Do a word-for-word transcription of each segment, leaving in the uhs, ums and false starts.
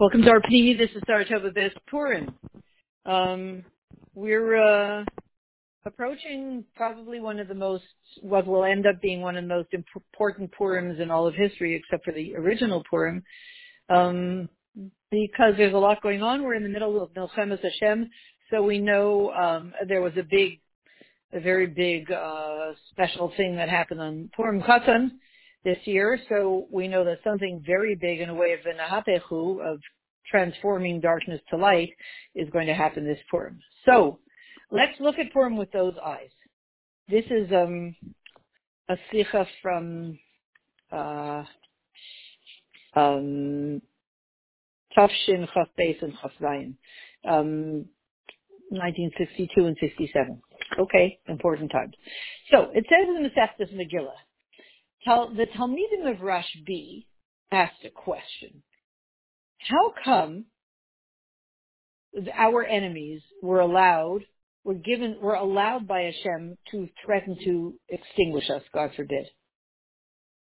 Welcome to our P D. This is Saratoba Best Purim. Um, we're uh, approaching probably one of the most, what will end up being one of the most important Purims in all of history, except for the original Purim, um, because there's a lot going on. We're in the middle of Milchemas Hashem, so we know um, there was a big, a very big uh, special thing that happened on Purim Chatzan this year, so we know that something very big in a way of v'nahapechu, of transforming darkness to light, is going to happen this Purim. So, let's look at Purim with those eyes. This is um, a Sikha from uh, um, Tafshin, Chaf Beis, and Khasaiin, um nineteen sixty-two and sixty-seven. Okay, important times. So, it says in the Safa's Megillah, the Talmidim of Rashbi asked a question. How come our enemies were allowed, were given, were allowed by Hashem to threaten to extinguish us, God forbid?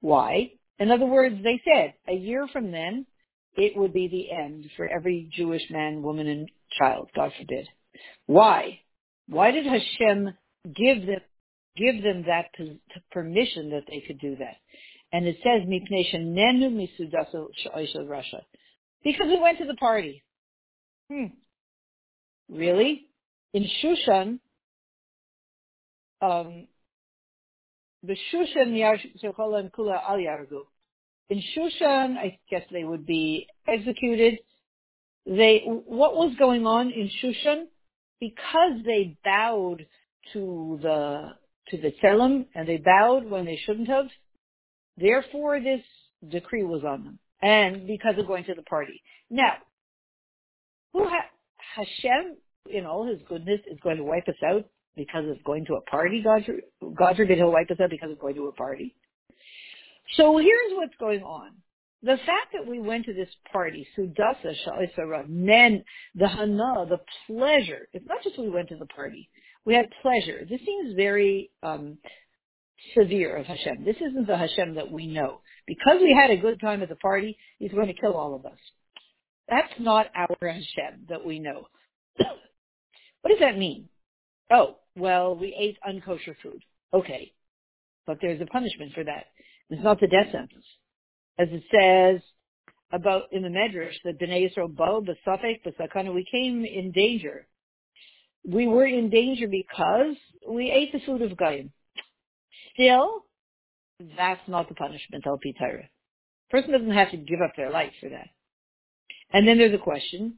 Why? In other words, they said a year from then, it would be the end for every Jewish man, woman, and child, God forbid. Why? Why did Hashem give them give them that permission that they could do that? And it says, because we went to the party. Hmm. Really? In Shushan, um, in Shushan, I guess they would be executed. They, what was going on in Shushan? Because they bowed to the to the tzelem, and they bowed when they shouldn't have. Therefore, this decree was on them, and because of going to the party. Now, who ha- Hashem, in all his goodness, is going to wipe us out because of going to a party? God, God forbid he'll wipe us out because of going to a party. So here's what's going on. The fact that we went to this party, sudasa, shalisa, men, the hanah, the pleasure, it's not just we went to the party. We had pleasure. This seems very um, severe of Hashem. This isn't the Hashem that we know. Because we had a good time at the party, he's going to kill all of us. That's not our Hashem that we know. What does that mean? Oh, well, we ate unkosher food. Okay. But there's a punishment for that. It's not the death sentence. As it says about in the Medrash, that B'nai Yisrael Bo, B'Safek, B'Sakana, we came in danger. We were in danger because we ate the food of Goyim. Still, that's not the punishment, al pi Torah. A person doesn't have to give up their life for that. And then there's a question.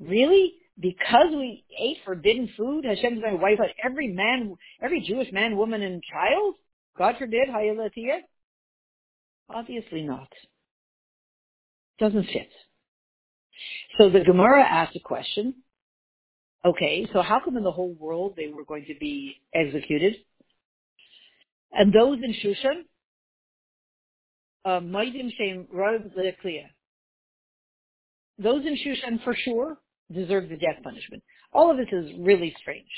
Really? Because we ate forbidden food, Hashem's going to wipe out every man, every Jewish man, woman, and child? God forbid, Hayalatiya? Obviously not. Doesn't fit. So the Gemara asked a question. Okay, so how come in the whole world they were going to be executed? And those in Shushan, Maidim Shem Rav Leklia. Those in Shushan for sure deserve the death punishment. All of this is really strange.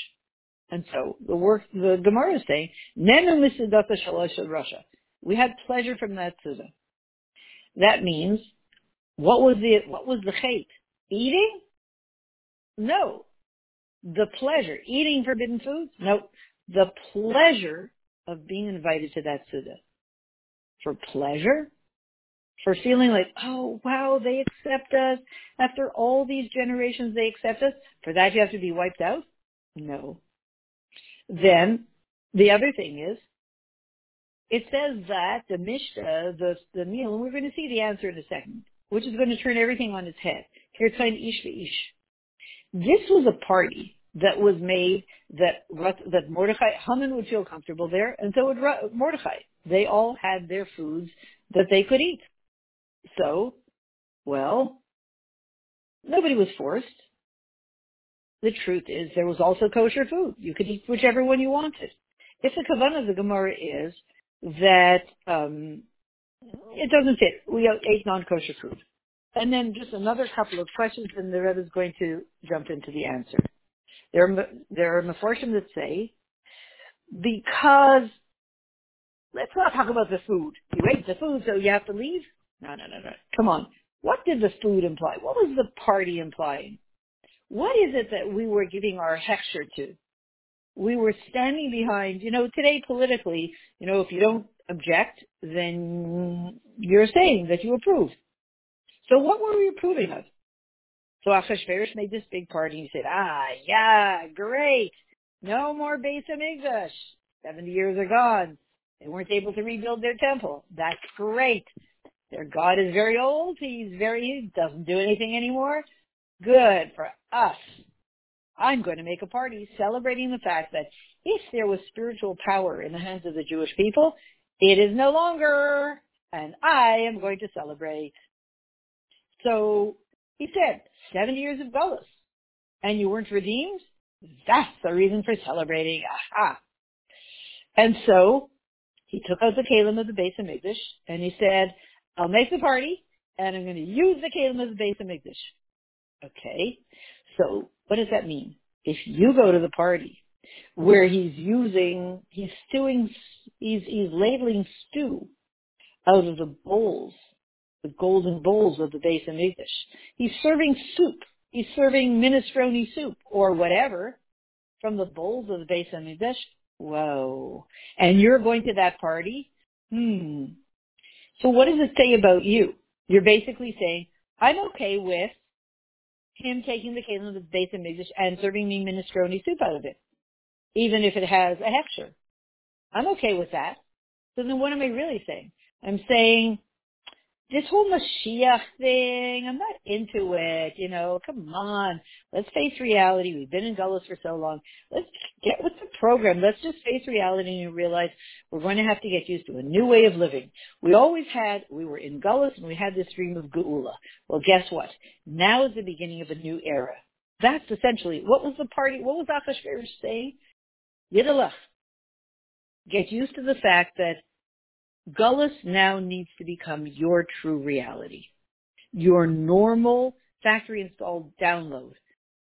And so the work the Gemara is saying, Nenu Misudata Shalasha Rasha. We had pleasure from that Suda. That means, What was the what was the chait? Eating? No. The pleasure. Eating forbidden foods? No. The pleasure of being invited to that Suda. For pleasure? For feeling like, oh, wow, they accept us. After all these generations, they accept us. For that, you have to be wiped out? No. Then, the other thing is, it says that the Mishnah, the, the meal, and we're going to see the answer in a second, which is going to turn everything on its head. This was a party that was made that that Mordechai, Haman would feel comfortable there, and so would Mordechai. They all had their foods that they could eat. So, well, nobody was forced. The truth is there was also kosher food. You could eat whichever one you wanted. If the kavanah of the Gemara is that... Um, It doesn't fit. We ate non-kosher food. And then just another couple of questions, and the Rebbe is going to jump into the answer. There are, there are Meforshim that say, because let's not talk about the food. You ate the food, so you have to leave? No, no, no, no. Come on. What did the food imply? What was the party implying? What is it that we were giving our hechsher to? We were standing behind, you know, today politically, you know, if you don't object, then you're saying that you approve. So what were we approving of? So Achashverosh made this big party and he said, ah, yeah, great. No more Beis Hamikdash. Seventy years are gone. They weren't able to rebuild their temple. That's great. Their God is very old. He's very, he doesn't do anything anymore. Good for us. I'm going to make a party celebrating the fact that if there was spiritual power in the hands of the Jewish people, it is no longer, and I am going to celebrate. So he said, seventy years of Galus, and you weren't redeemed? That's the reason for celebrating. Aha. And so he took out the calum of the Beis Hamikdash, and he said, I'll make the party, and I'm going to use the calum of the Beis Hamikdash. Okay. So what does that mean? If you go to the party where he's using, he's stewing, he's, he's ladling stew out of the bowls, the golden bowls of the Beis Hamikdash. He's serving soup. He's serving minestrone soup or whatever from the bowls of the Beis Hamikdash. Whoa. And you're going to that party? Hmm. So what does it say about you? You're basically saying, I'm okay with him taking the calum of the Beis Hamikdash and serving me minestrone soup out of it, even if it has a hechsher. I'm okay with that. So then what am I really saying? I'm saying, this whole Mashiach thing, I'm not into it, you know, come on. Let's face reality. We've been in Galus for so long. Let's get with the program. Let's just face reality and realize we're going to have to get used to a new way of living. We always had, we were in Galus and we had this dream of Geulah. Well, guess what? Now is the beginning of a new era. That's essentially, what was the party, what was Achashverosh saying? Yiddelach. Get used to the fact that Galus now needs to become your true reality, your normal factory-installed download.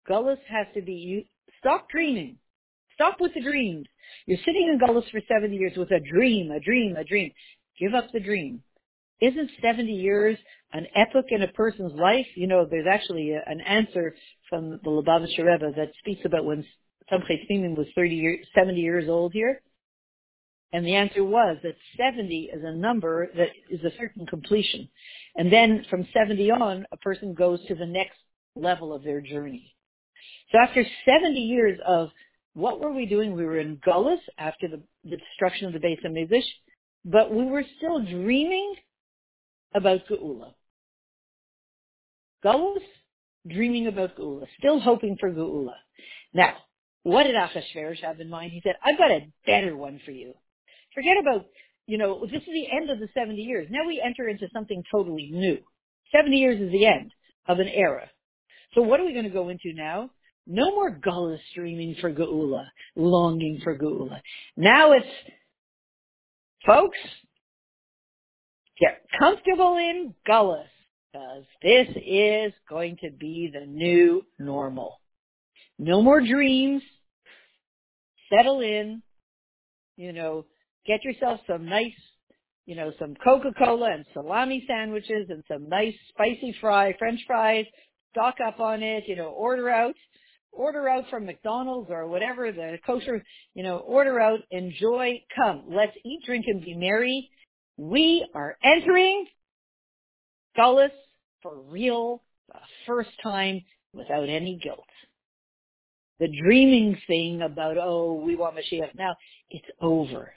Galus has to be, you, stop dreaming. Stop with the dreams. You're sitting in Galus for seventy years with a dream, a dream, a dream. Give up the dream. Isn't seventy years an epoch in a person's life? You know, there's actually a, an answer from the Lubavitcher Rebbe that speaks about when Samchay Tzimim was thirty years, seventy years old here. And the answer was that seventy is a number that is a certain completion. And then from seventy on, a person goes to the next level of their journey. So after seventy years of what were we doing? We were in Galus after the, the destruction of the Beis Hamikdash, but we were still dreaming about Geulah. Galus, dreaming about Geulah, still hoping for Geulah. Now, what did Achashverosh have in mind? He said, I've got a better one for you. Forget about, you know, this is the end of the seventy years. Now we enter into something totally new. seventy years is the end of an era. So what are we going to go into now? No more Galus streaming for Geulah, longing for Geulah. Now it's, folks, get comfortable in Galus, because this is going to be the new normal. No more dreams. Settle in, you know. Get yourself some nice, you know, some Coca-Cola and salami sandwiches and some nice spicy fry, French fries. Stock up on it, you know, order out. Order out from McDonald's or whatever, the kosher, you know, order out, enjoy, come. Let's eat, drink, and be merry. We are entering Galus for real, the first time, without any guilt. The dreaming thing about, oh, we want Mashiach now, it's over.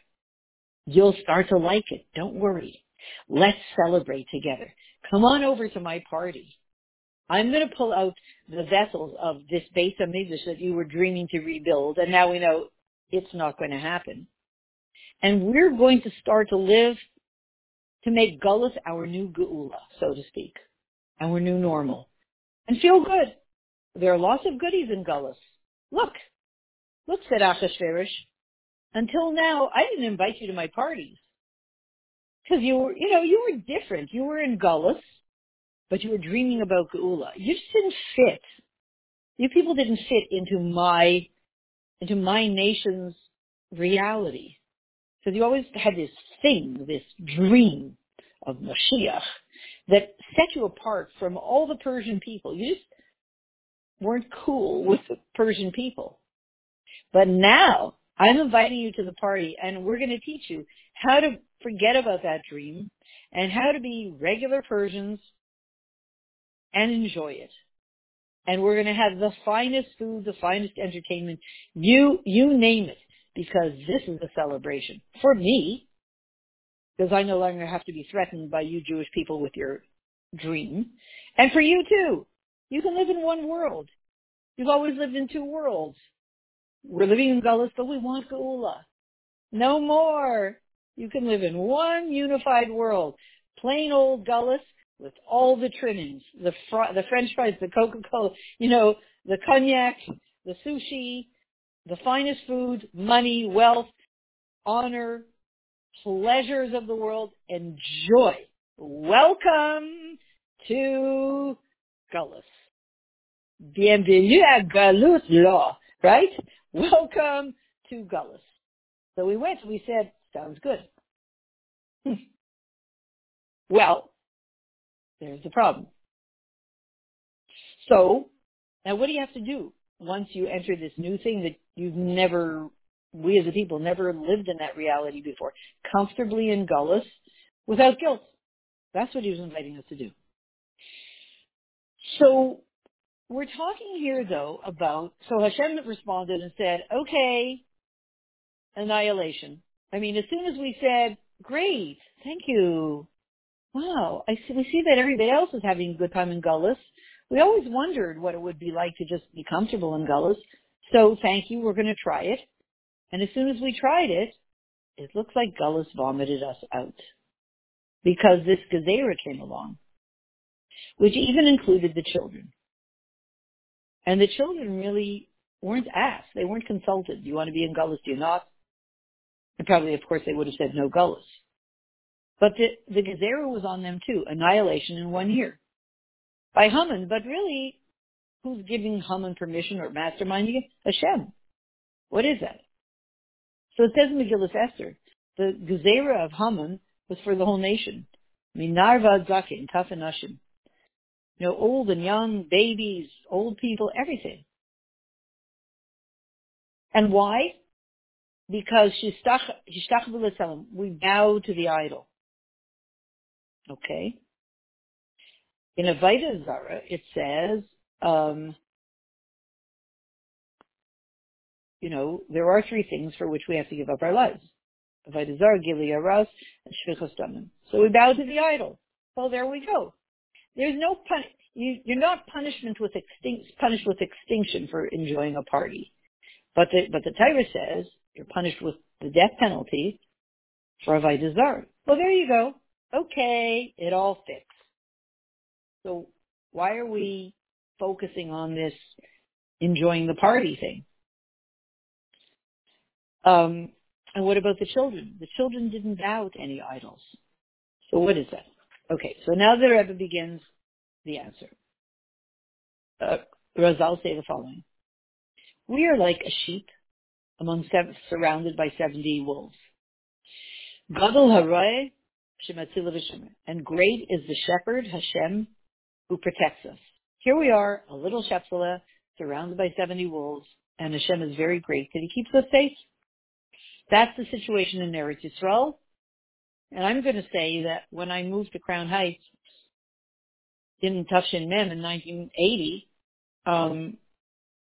You'll start to like it. Don't worry. Let's celebrate together. Come on over to my party. I'm going to pull out the vessels of this Beis Hamikdash that you were dreaming to rebuild, and now we know it's not going to happen. And we're going to start to live to make Galus our new Geulah, so to speak, our new normal, and feel good. There are lots of goodies in Galus. Look, look, said Achashverosh. Until now, I didn't invite you to my parties because you were, you know, you were different. You were in Galus, but you were dreaming about Geulah. You just didn't fit. You people didn't fit into my, into my nation's reality. So you always had this thing, this dream of Mashiach that set you apart from all the Persian people. You just weren't cool with the Persian people. But now I'm inviting you to the party, and we're going to teach you how to forget about that dream and how to be regular Persians and enjoy it. And we're going to have the finest food, the finest entertainment, you you name it, because this is a celebration for me, because I no longer have to be threatened by you Jewish people with your dream. And for you, too. You can live in one world. You've always lived in two worlds. We're living in Galus, but we want Geulah. No more. You can live in one unified world. Plain old Galus with all the trimmings, the fr- the French fries, the Coca-Cola, you know, the cognac, the sushi, the finest food, money, wealth, honor, pleasures of the world. Enjoy. Welcome to Galus. Bienvenue à Galus law, right? Welcome to Galus. So we went, we said, sounds good. Well, there's the problem. So, now what do you have to do once you enter this new thing that you've never, we as a people, never lived in that reality before? Comfortably in Galus, without guilt. That's what he was inviting us to do. So, we're talking here, though, about, so Hashem responded and said, okay, annihilation. I mean, as soon as we said, great, thank you, wow, I see, we see that everybody else is having a good time in Galus. We always wondered what it would be like to just be comfortable in Galus. So thank you, we're going to try it. And as soon as we tried it, it looks like Galus vomited us out because this Gezerah came along, which even included the children. And the children really weren't asked. They weren't consulted. Do you want to be in Galus? Do you not? And probably, of course, they would have said no Galus. But the, the Gezerah was on them too, annihilation in one year. By Haman, but really, who's giving Haman permission or masterminding it? Hashem. What is that? So it says in Megillah Esther, the Gezerah of Haman was for the whole nation. Minar vad zaken, kaf hanashim. You know, old and young, babies, old people, everything. And why? Because we bow to the idol. Okay. In Avayda Zara, it says, um, you know, there are three things for which we have to give up our lives. Avayda Zara, Gili Aras, and Shvichas Damim. So we bow to the idol. Well, there we go. There's no pun- you, you're not punishment with extinct, punished with extinction for enjoying a party. But the, but the Torah says you're punished with the death penalty for Avayda Zara. Well, there you go. Okay, it all fits. So why are we focusing on this enjoying the party thing? Um, and what about the children? The children didn't bow to any idols. So what is that? Okay, so now the Rebbe begins the answer. Uh, Razal say the following. We are like a sheep among seven, surrounded by seventy wolves. Gadol haroeh. And great is the shepherd, Hashem, who protects us. Here we are, a little Shepselah, surrounded by seventy wolves, and Hashem is very great because he keeps us safe. That's the situation in Eretz Yisrael. And I'm going to say that when I moved to Crown Heights in Tafshin Mem in nineteen eighty, um,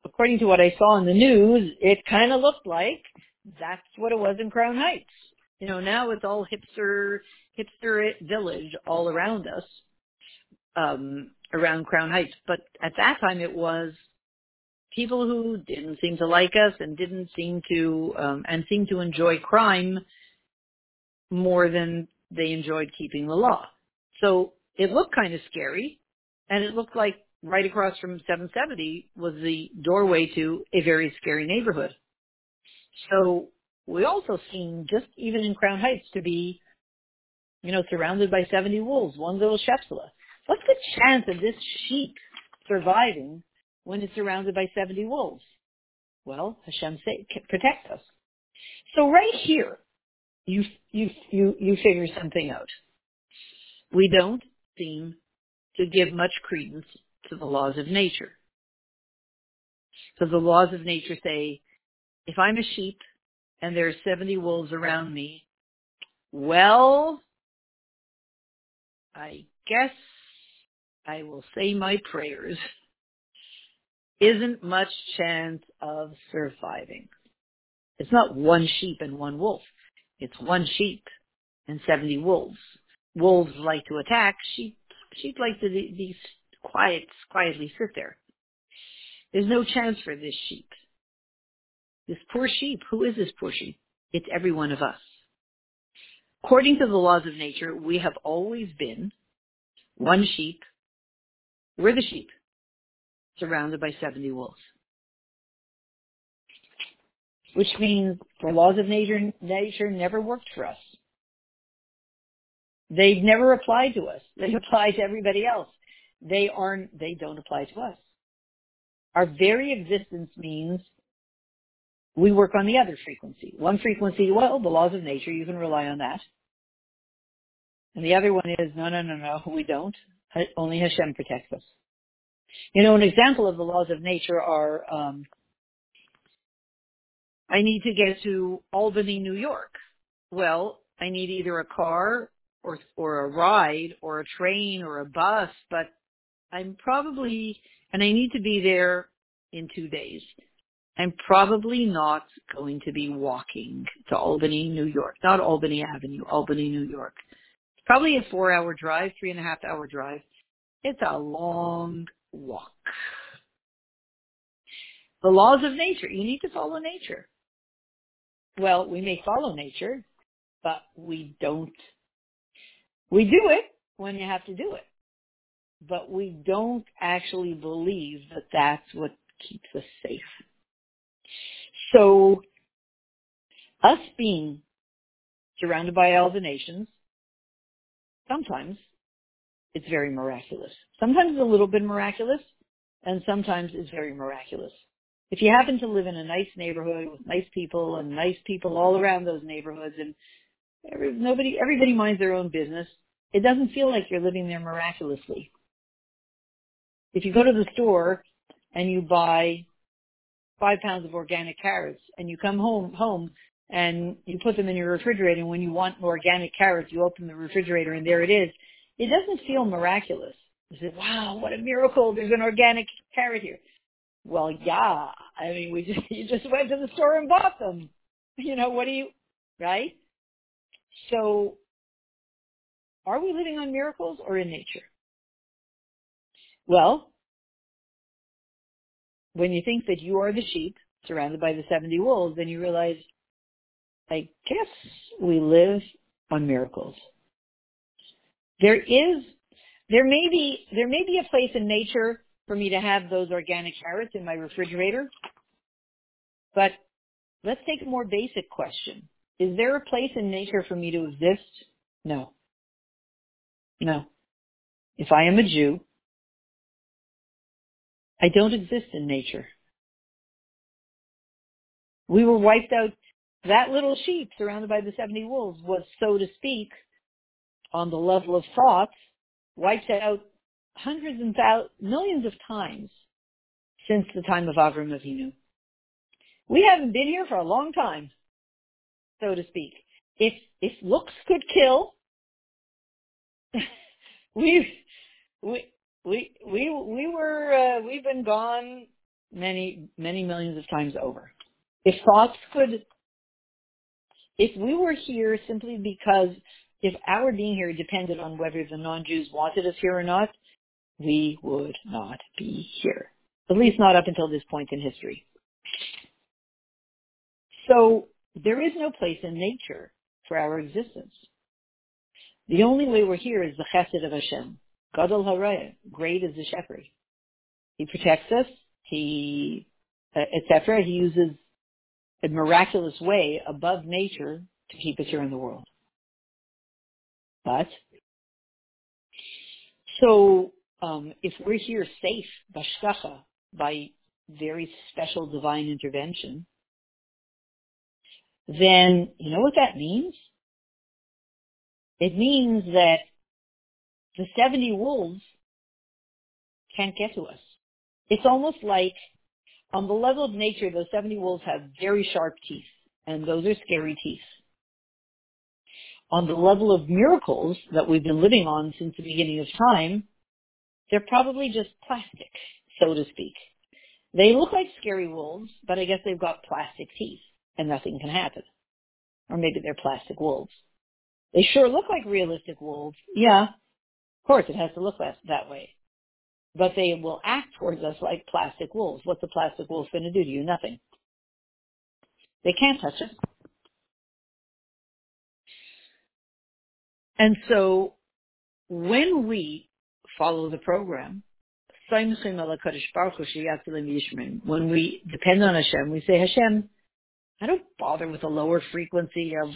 according to what I saw in the news, it kind of looked like that's what it was in Crown Heights. You know, now it's all hipster, hipster village all around us, um, around Crown Heights. But at that time it was people who didn't seem to like us and didn't seem to, um, and seemed to enjoy crime more than they enjoyed keeping the law. So it looked kind of scary, and it looked like right across from seven seventy was the doorway to a very scary neighborhood. So we also seem, just even in Crown Heights, to be, you know, surrounded by seventy wolves, one little Shepselah. What's the chance of this sheep surviving when it's surrounded by seventy wolves? Well, Hashem protects us. So right here, you you you you figure something out. We don't seem to give much credence to the laws of nature. So the laws of nature say, if I'm a sheep and there are seventy wolves around me, well, I guess I will say my prayers. Isn't much chance of surviving. It's not one sheep and one wolf. It's one sheep and seventy wolves. Wolves like to attack. Sheep, sheep like to de- de- quiet, quietly sit there. There's no chance for this sheep. This poor sheep, who is this poor sheep? It's every one of us. According to the laws of nature, we have always been one sheep. We're the sheep, surrounded by seventy wolves. Which means the laws of nature, nature never worked for us. They've never applied to us. They apply to everybody else. They aren't, they don't apply to us. Our very existence means we work on the other frequency. One frequency, well, the laws of nature, you can rely on that. And the other one is, no, no, no, no, we don't. Only Hashem protects us. You know, an example of the laws of nature are, um, I need to get to Albany, New York. Well, I need either a car or or a ride or a train or a bus, but I'm probably, and I need to be there in two days. I'm probably not going to be walking to Albany, New York. Not Albany Avenue, Albany, New York. It's probably a four-hour drive, three-and-a-half-hour drive. It's a long walk. The laws of nature. You need to follow nature. Well, we may follow nature, but we don't. We do it when you have to do it. But we don't actually believe that that's what keeps us safe. So, us being surrounded by all the nations, sometimes it's very miraculous. Sometimes it's a little bit miraculous, and sometimes it's very miraculous. If you happen to live in a nice neighborhood with nice people and nice people all around those neighborhoods, and every, nobody, everybody minds their own business, it doesn't feel like you're living there miraculously. If you go to the store and you buy five pounds of organic carrots and you come home home and you put them in your refrigerator, and when you want organic carrots, you open the refrigerator and there it is, it doesn't feel miraculous. You say, wow, what a miracle, there's an organic carrot here. Well, yeah, I mean, we just, you just went to the store and bought them. You know, what do you, right? So, are we living on miracles or in nature? Well, when you think that you are the sheep surrounded by the seventy wolves, then you realize, I guess we live on miracles. There is, there may be, there may be a place in nature for me to have those organic carrots in my refrigerator. But let's take a more basic question. Is there a place in nature for me to exist? No. No. If I am a Jew, I don't exist in nature. We were wiped out. That little sheep surrounded by the seventy wolves was, so to speak, on the level of thoughts, wiped out hundreds and thousands, millions of times since the time of Avram Avinu. We haven't been here for a long time, so to speak. If if looks could kill, we we we we we were uh, we've been gone many many millions of times over. If thoughts could, if we were here simply because, if our being here depended on whether the non-Jews wanted us here or not, we would not be here, at least not up until this point in history. So there is no place in nature for our existence. The only way we're here is the chesed of Hashem. Gadol haraya, great is the shepherd. He protects us, he, uh, et cetera. He uses a miraculous way above nature to keep us here in the world. But, so, Um, if we're here safe, b'shkacha, by very special divine intervention, then you know what that means? It means that the seventy wolves can't get to us. It's almost like, on the level of nature, those seventy wolves have very sharp teeth, and those are scary teeth. On the level of miracles that we've been living on since the beginning of time, they're probably just plastic, so to speak. They look like scary wolves, but I guess they've got plastic teeth, and nothing can happen. Or maybe they're plastic wolves. They sure look like realistic wolves. Yeah, of course it has to look that way. But they will act towards us like plastic wolves. What's a plastic wolf going to do to you? Nothing. They can't touch us. And so when we follow the program, when we depend on Hashem, we say, Hashem, I don't bother with the lower frequency of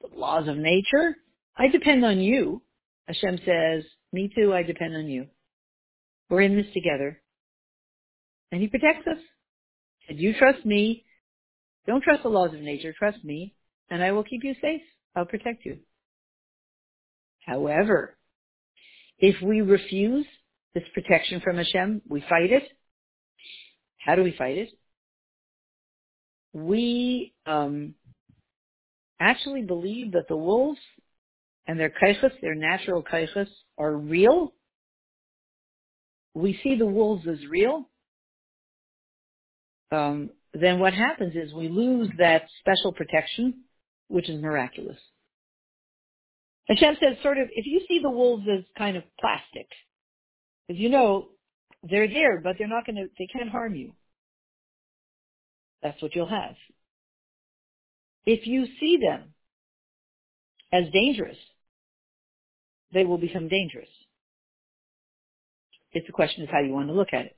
the laws of nature. I depend on you. Hashem says, me too, I depend on you. We're in this together. And he protects us. He said, you trust me. Don't trust the laws of nature. Trust me. And I will keep you safe. I'll protect you. However, if we refuse this protection from Hashem, we fight it. How do we fight it? We um, actually believe that the wolves and their kaichas, their natural kaichas, are real. We see the wolves as real, um, then what happens is we lose that special protection, which is miraculous. Hashem says sort of, if you see the wolves as kind of plastic, as you know, they're there, but they're not going to, they can't harm you. That's what you'll have. If you see them as dangerous, they will become dangerous. It's a question of how you want to look at it.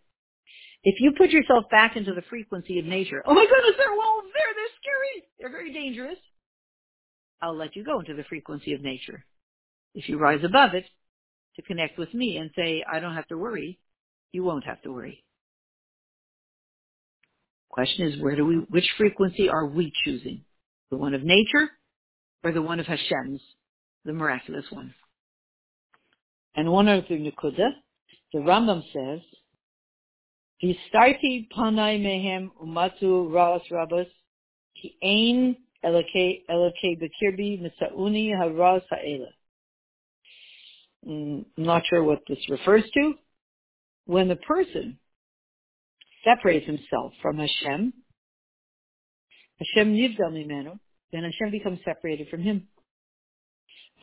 If you put yourself back into the frequency of nature, oh my goodness, they're wolves there, they're scary, they're very dangerous, I'll let you go into the frequency of nature. If you rise above it to connect with me and say, I don't have to worry, you won't have to worry. Question is, where do we, which frequency are we choosing? The one of nature or the one of Hashem's, the miraculous one? And one other thing, Nekuda. The Rambam says, "Vistarti panai mehem umatu raas rabas ki ein elokei elokei bekirbi misauni haras ha'ela." I'm not sure what this refers to. When the person separates himself from Hashem, Hashem nivdal mimenu, then Hashem becomes separated from him.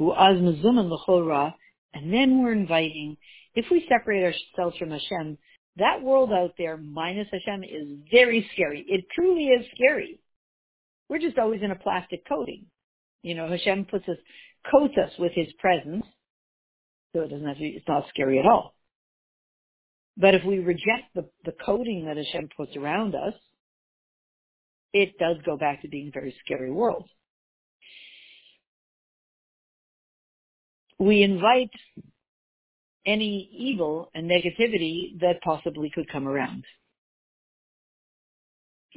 Huaz mezuman l'chol ra, and then we're inviting. If we separate ourselves from Hashem, that world out there minus Hashem is very scary. It truly is scary. We're just always in a plastic coating. You know, Hashem puts us, coats us with his presence, so it doesn't have to be, it's not scary at all. But if we reject the, the coating that Hashem puts around us, it does go back to being a very scary world. We invite any evil and negativity that possibly could come around.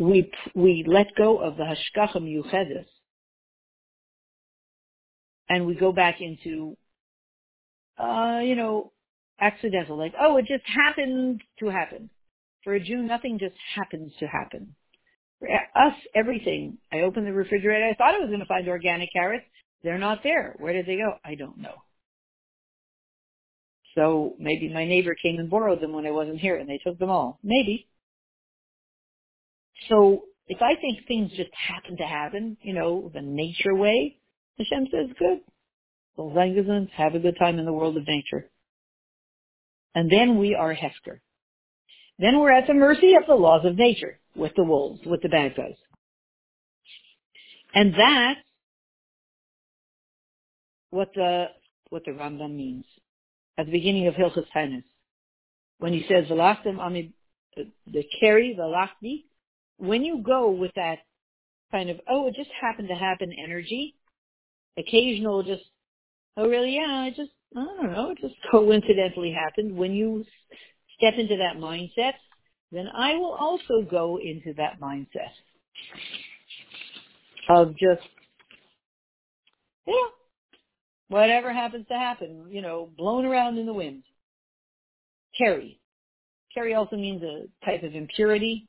We we let go of the Hashkacha Miuchedes, and we go back into, uh, you know, accidental, like, oh, it just happened to happen. For a Jew, nothing just happens to happen. For us, everything. I opened the refrigerator. I thought I was going to find organic carrots. They're not there. Where did they go? I don't know. So maybe my neighbor came and borrowed them when I wasn't here, and they took them all. Maybe. So if I think things just happen to happen, you know, the nature way, Hashem says, good. Well, Zangazans, have a good time in the world of nature. And then we are Hefker. Then we're at the mercy of the laws of nature, with the wolves, with the bad guys. And that's what the, what the Rambam means at the beginning of Hilchos Hanas, when he says, "Velachtem ami the keri velachti," when you go with that kind of, oh, it just happened to happen energy, occasional, just, oh, really, yeah, I just, I don't know, it just coincidentally happened. When you step into that mindset, then I will also go into that mindset of just, yeah, Whatever happens to happen, you know, blown around in the wind. Keri. Keri also means a type of impurity.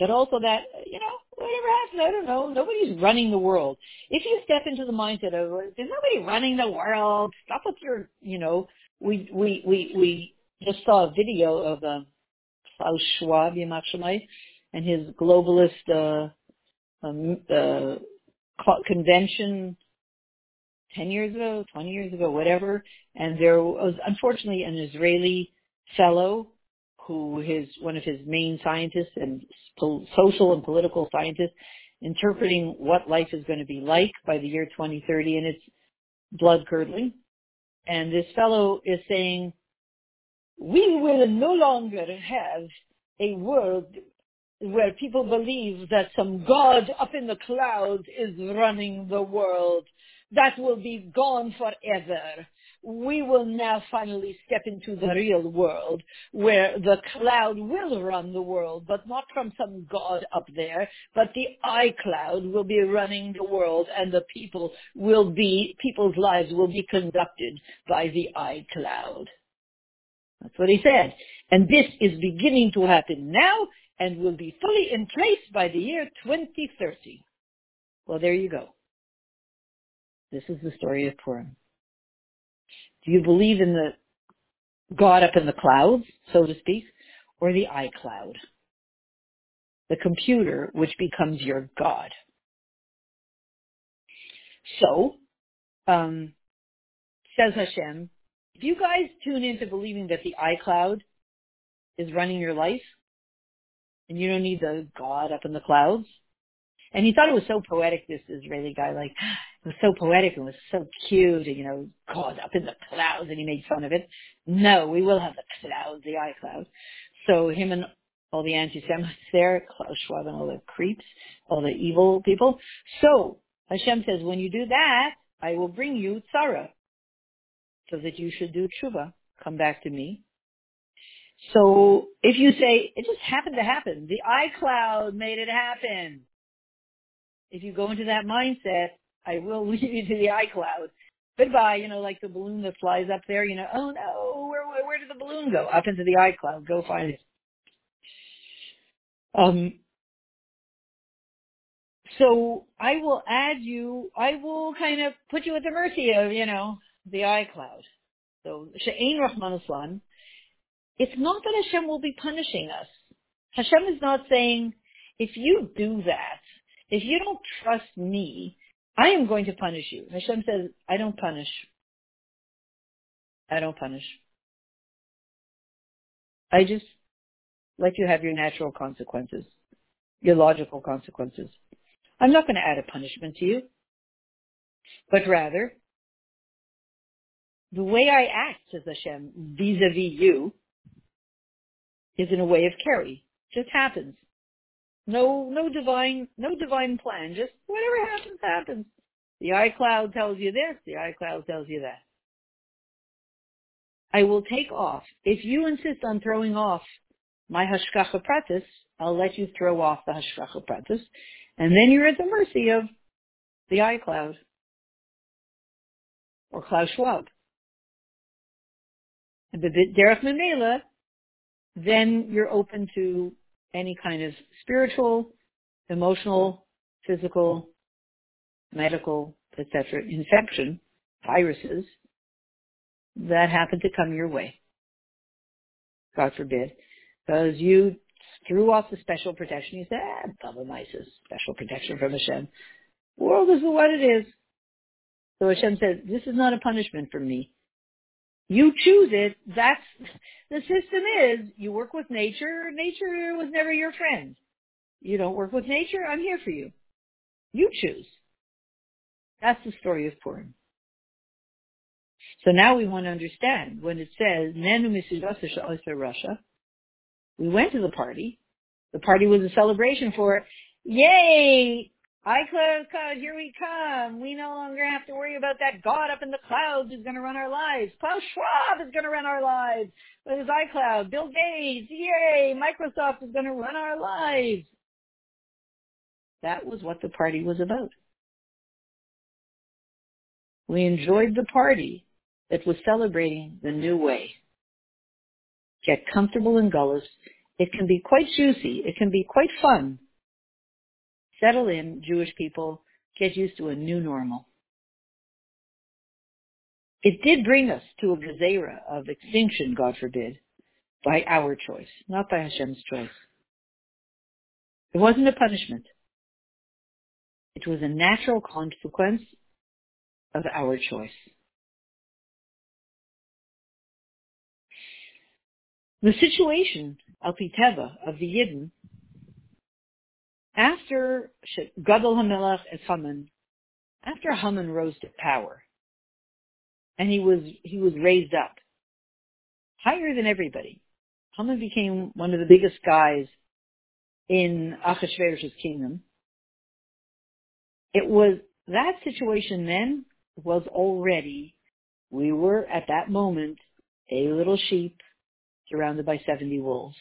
But also that, you know, whatever happens, I don't know, nobody's running the world. If you step into the mindset of, there's nobody running the world, stop with your, you know, we we we, we just saw a video of uh, Klaus Schwab, Yamach Shemai, and his globalist uh, um, uh, convention ten years ago, twenty years ago, whatever, and there was, unfortunately, an Israeli fellow who his one of his main scientists and social and political scientists interpreting what life is going to be like by the year twenty thirty, and it's blood-curdling. And this fellow is saying, we will no longer have a world where people believe that some God up in the clouds is running the world. That will be gone forever. We will now finally step into the real world where the cloud will run the world, but not from some God up there, but the iCloud will be running the world, and the people will be, people's lives will be conducted by the iCloud. That's what he said. And this is beginning to happen now and will be fully in place by the year twenty thirty. Well, there you go. This is the story of Purim. Do you believe in the God up in the clouds, so to speak, or the iCloud? The computer, which becomes your God. So, um, says Hashem, if you guys tune into believing that the iCloud is running your life, and you don't need the God up in the clouds, and he thought it was so poetic, this Israeli guy, like, it was so poetic and was so cute, and, you know, God up in the clouds, and he made fun of it. No, we will have the clouds, the iCloud. So him and all the anti-Semites there, Klaus Schwab and all the creeps, all the evil people. So Hashem says, when you do that, I will bring you tzara, so that you should do tshuva, come back to me. So if you say, it just happened to happen, the iCloud made it happen. If you go into that mindset, I will lead you to the iCloud. Goodbye, you know, like the balloon that flies up there, you know, oh no, where, where, where did the balloon go? Up into the iCloud, go find it. Um, so I will add you, I will kind of put you at the mercy of, you know, the iCloud. So, She'ein Rahman Aslan, it's not that Hashem will be punishing us. Hashem is not saying, if you do that, if you don't trust me, I am going to punish you. Hashem says, I don't punish. I don't punish. I just let you have your natural consequences, your logical consequences. I'm not going to add a punishment to you, but rather, the way I act, says Hashem, vis-a-vis you, is in a way of carry. It just happens. No, no divine, no divine plan. Just whatever happens, happens. The iCloud tells you this. The iCloud tells you that. I will take off. If you insist on throwing off my Hashkacha Pratis, I'll let you throw off the Hashkacha Pratis, and then you're at the mercy of the iCloud or Klaus Schwab. And the Derech Memela, then you're open to any kind of spiritual, emotional, physical, medical, et cetera, infection, viruses that happen to come your way. God forbid. Because you threw off the special protection. You said, ah, Baba Mises, special protection from Hashem. The world is what it is. So Hashem said, this is not a punishment from me. You choose it. That's the system. Is you work with nature. Nature was never your friend. You don't work with nature. I'm here for you. You choose. That's the story of Purim. So now we want to understand when it says Nenu misudasa shalisa Russia. We went to the party. The party was a celebration for, yay! iCloud, God, here we come. We no longer have to worry about that God up in the clouds who's going to run our lives. Klaus Schwab is going to run our lives. What is iCloud? Bill Gates, yay! Microsoft is going to run our lives. That was what the party was about. We enjoyed the party that was celebrating the new way. Get comfortable in Galus. It can be quite juicy. It can be quite fun. Settle in, Jewish people. Get used to a new normal. It did bring us to a Gezerah of extinction, God forbid, by our choice, not by Hashem's choice. It wasn't a punishment. It was a natural consequence of our choice. The situation, al pi teva, of the Yidden, after Gadol HaMelech es Haman, after Haman rose to power, and he was he was raised up higher than everybody. Haman became one of the biggest guys in Achashverosh's kingdom. It was that situation then was already, we were at that moment, a little sheep surrounded by seventy wolves.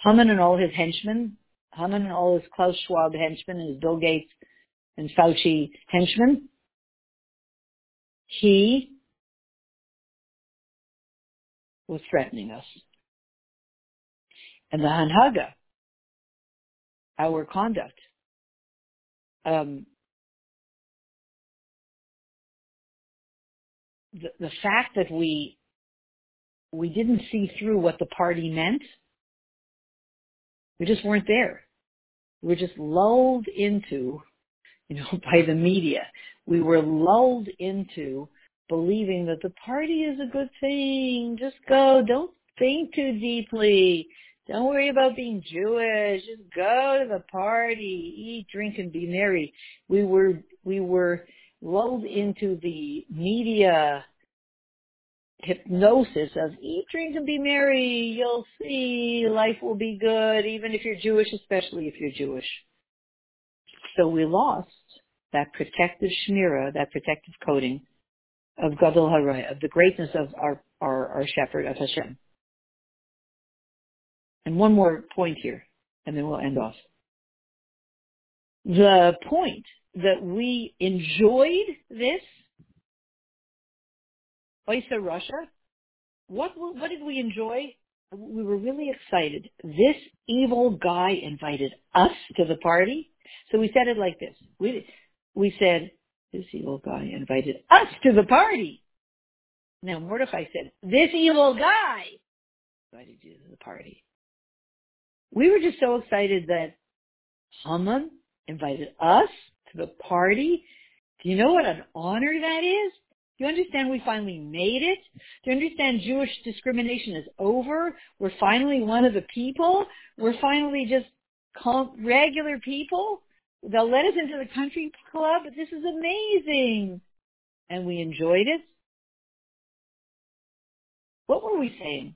Haman and all his henchmen, Haman and all his Klaus Schwab henchmen and his Bill Gates and Fauci henchmen, he was threatening us. And the hanhaga, our conduct, um, the, the fact that we we didn't see through what the party meant, we just weren't there. We were just lulled into, you know, by the media. We were lulled into believing that the party is a good thing. Just go. Don't think too deeply. Don't worry about being Jewish. Just go to the party, eat, drink, and be merry. We were we were lulled into the media hypnosis of eat, drink, and be merry. You'll see life will be good, even if you're Jewish, especially if you're Jewish. So we lost that protective shmirah, that protective coating of Gadol HaRaya, of the greatness of our, our, our shepherd, of Hashem. And one more point here, and then we'll end off. The point that we enjoyed this, Oysa Russia, what, what did we enjoy? We were really excited. This evil guy invited us to the party. So we said it like this. We, we said, this evil guy invited us to the party. Now Mordechai said, this evil guy invited you to the party. We were just so excited that Haman invited us to the party. Do you know what an honor that is? Do you understand we finally made it? Do you understand Jewish discrimination is over? We're finally one of the people. We're finally just regular people. They'll let us into the country club. This is amazing. And we enjoyed it. What were we saying?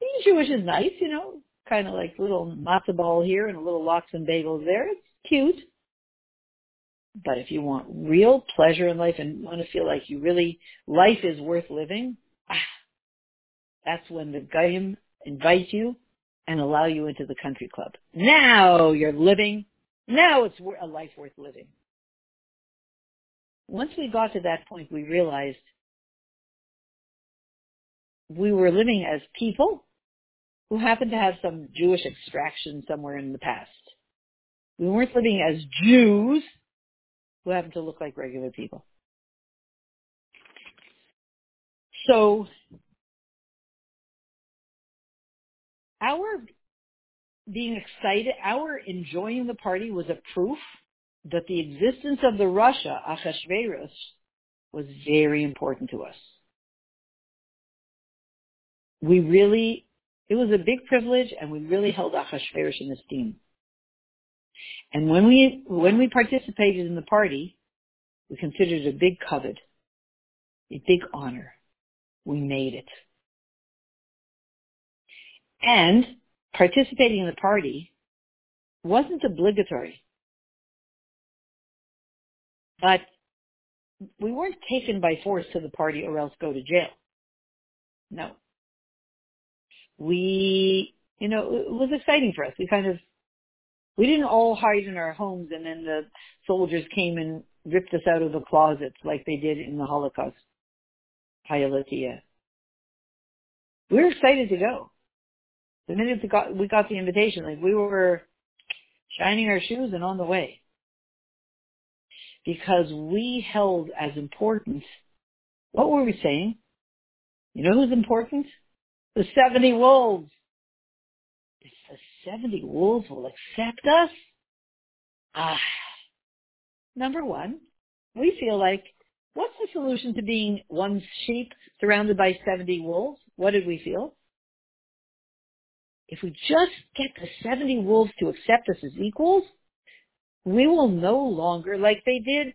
Being Jewish is nice, you know, kind of like little matzo ball here and a little lox and bagels there. It's cute. But if you want real pleasure in life and want to feel like you really, life is worth living, ah, that's when the Goyim invite you and allow you into the country club. Now you're living. Now it's a life worth living. Once we got to that point, we realized we were living as people who happened to have some Jewish extraction somewhere in the past. We weren't living as Jews who happened to look like regular people. So our being excited, our enjoying the party was a proof that the existence of the Russia, Achashverosh, was very important to us. We really, it was a big privilege, and we really held Achashverosh in esteem. And when we when we participated in the party, we considered it a big covet, a big honor. We made it. And participating in the party wasn't obligatory. But we weren't taken by force to the party or else go to jail. No. We, you know, it was exciting for us. We kind of, we didn't all hide in our homes and then the soldiers came and ripped us out of the closets like they did in the Holocaust. Hayalatia. We're excited to go. The minute we got, we got the invitation, like we were shining our shoes and on the way. Because we held as important, what were we saying? You know who's important? The seventy wolves. If the seventy wolves will accept us, ah, number one, we feel like, what's the solution to being one sheep surrounded by seventy wolves? What did we feel? If we just get the seventy wolves to accept us as equals, we will no longer, like they did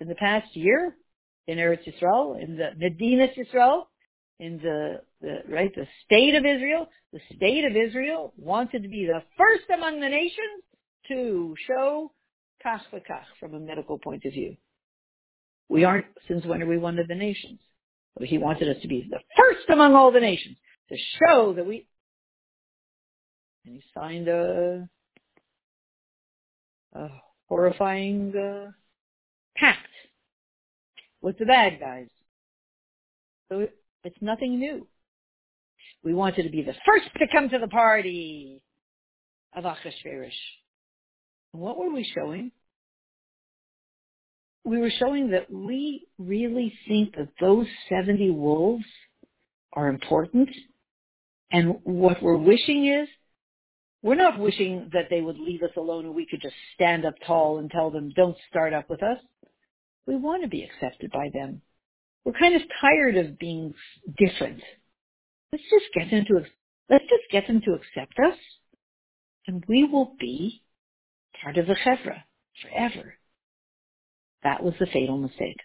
in the past year in Eretz Yisrael, in the Medina Yisrael, in the, the right, the state of Israel. The state of Israel wanted to be the first among the nations to show kach v'kach from a medical point of view. We aren't, since when are we one of the nations? So he wanted us to be the first among all the nations to show that we, and he signed a, a horrifying uh, pact with the bad guys. So it, it's nothing new. We wanted to be the first to come to the party of Achashverosh. And what were we showing? We were showing that we really think that those seventy wolves are important. And what we're wishing is, we're not wishing that they would leave us alone and we could just stand up tall and tell them, don't start up with us. We want to be accepted by them. We're kind of tired of being different. Let's just get them to, let's just get them to accept us, and we will be part of the chevra forever. That was the fatal mistake.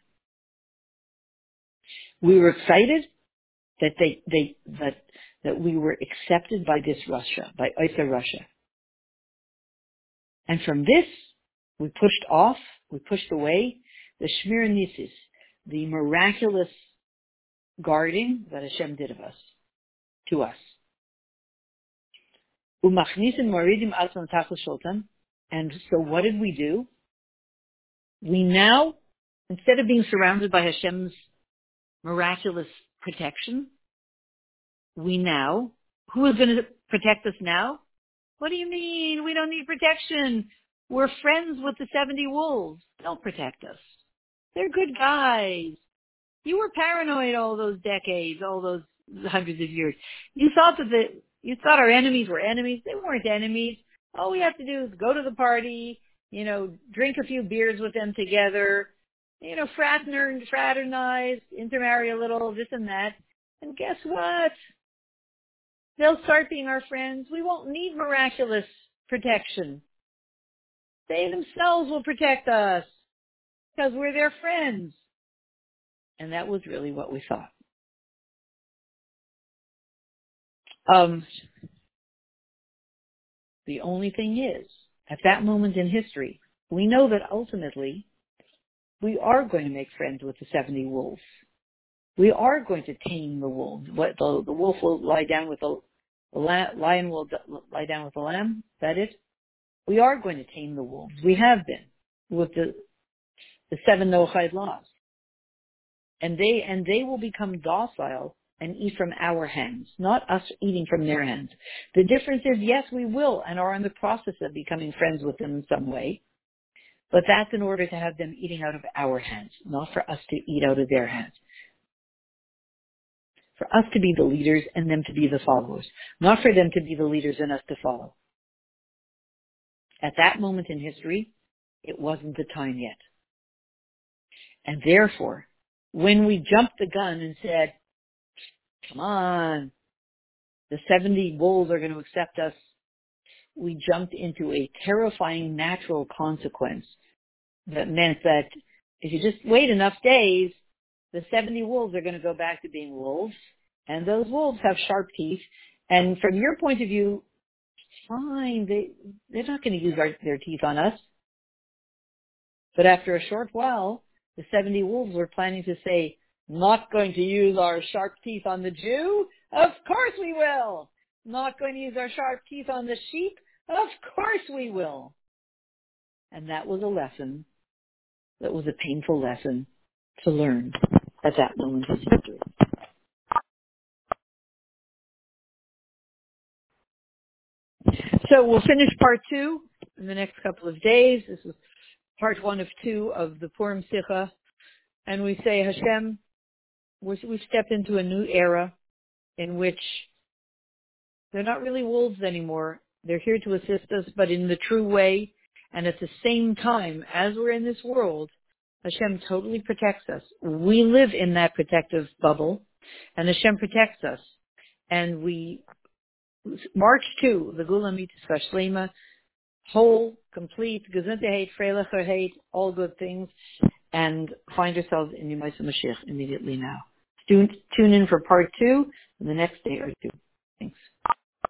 We were excited that they, they that that we were accepted by this Russia, by Isa Russia. And from this, we pushed off, we pushed away the Shmir Nisis, the miraculous guarding that Hashem did of us, to us. Umachnisim moridim atzon tachlis shultan. And so what did we do? We now, instead of being surrounded by Hashem's miraculous protection, we now, who is going to protect us now? What do you mean? We don't need protection. We're friends with the seventy wolves. They'll protect us. They're good guys. You were paranoid all those decades, all those hundreds of years. You thought that the, you thought our enemies were enemies. They weren't enemies. All we have to do is go to the party, you know, drink a few beers with them together, you know, fraternize, intermarry a little, this and that. And guess what? They'll start being our friends. We won't need miraculous protection. They themselves will protect us because we're their friends. And that was really what we thought. Um, the only thing is, at that moment in history, we know that ultimately we are going to make friends with the seventy wolves. We are going to tame the wolves. What, the, the wolf will lie down with the, the la- lion will d- lie down with the lamb. That is, we are going to tame the wolves. We have been with the the seven Noahide laws, and they and they will become docile and eat from our hands, not us eating from their hands. The difference is, yes, we will and are in the process of becoming friends with them in some way, but that's in order to have them eating out of our hands, not for us to eat out of their hands. For us to be the leaders and them to be the followers, not for them to be the leaders and us to follow. At that moment in history, it wasn't the time yet. And therefore, when we jumped the gun and said, come on, the seventy wolves are going to accept us, we jumped into a terrifying natural consequence that meant that if you just wait enough days, the seventy wolves are going to go back to being wolves, and those wolves have sharp teeth. And from your point of view, fine, they, they're not going to use our, their teeth on us. But after a short while, the seventy wolves were planning to say, not going to use our sharp teeth on the Jew? Of course we will! Not going to use our sharp teeth on the sheep? Of course we will! And that was a lesson That was a painful lesson to learn at that moment in history. So we'll finish part two in the next couple of days. This is part one of two of the Purim Sikha. And we say, Hashem, we've stepped into a new era in which they're not really wolves anymore. They're here to assist us, but in the true way. And at the same time, as we're in this world, Hashem totally protects us. We live in that protective bubble, and Hashem protects us. And we march to the Geulah Mitzvah Shlema, whole, complete, Gesundheit, Freilichkeit, all good things, and find ourselves in Yemais Mashiach immediately now. Tune in for part two and the next day or two. Thanks.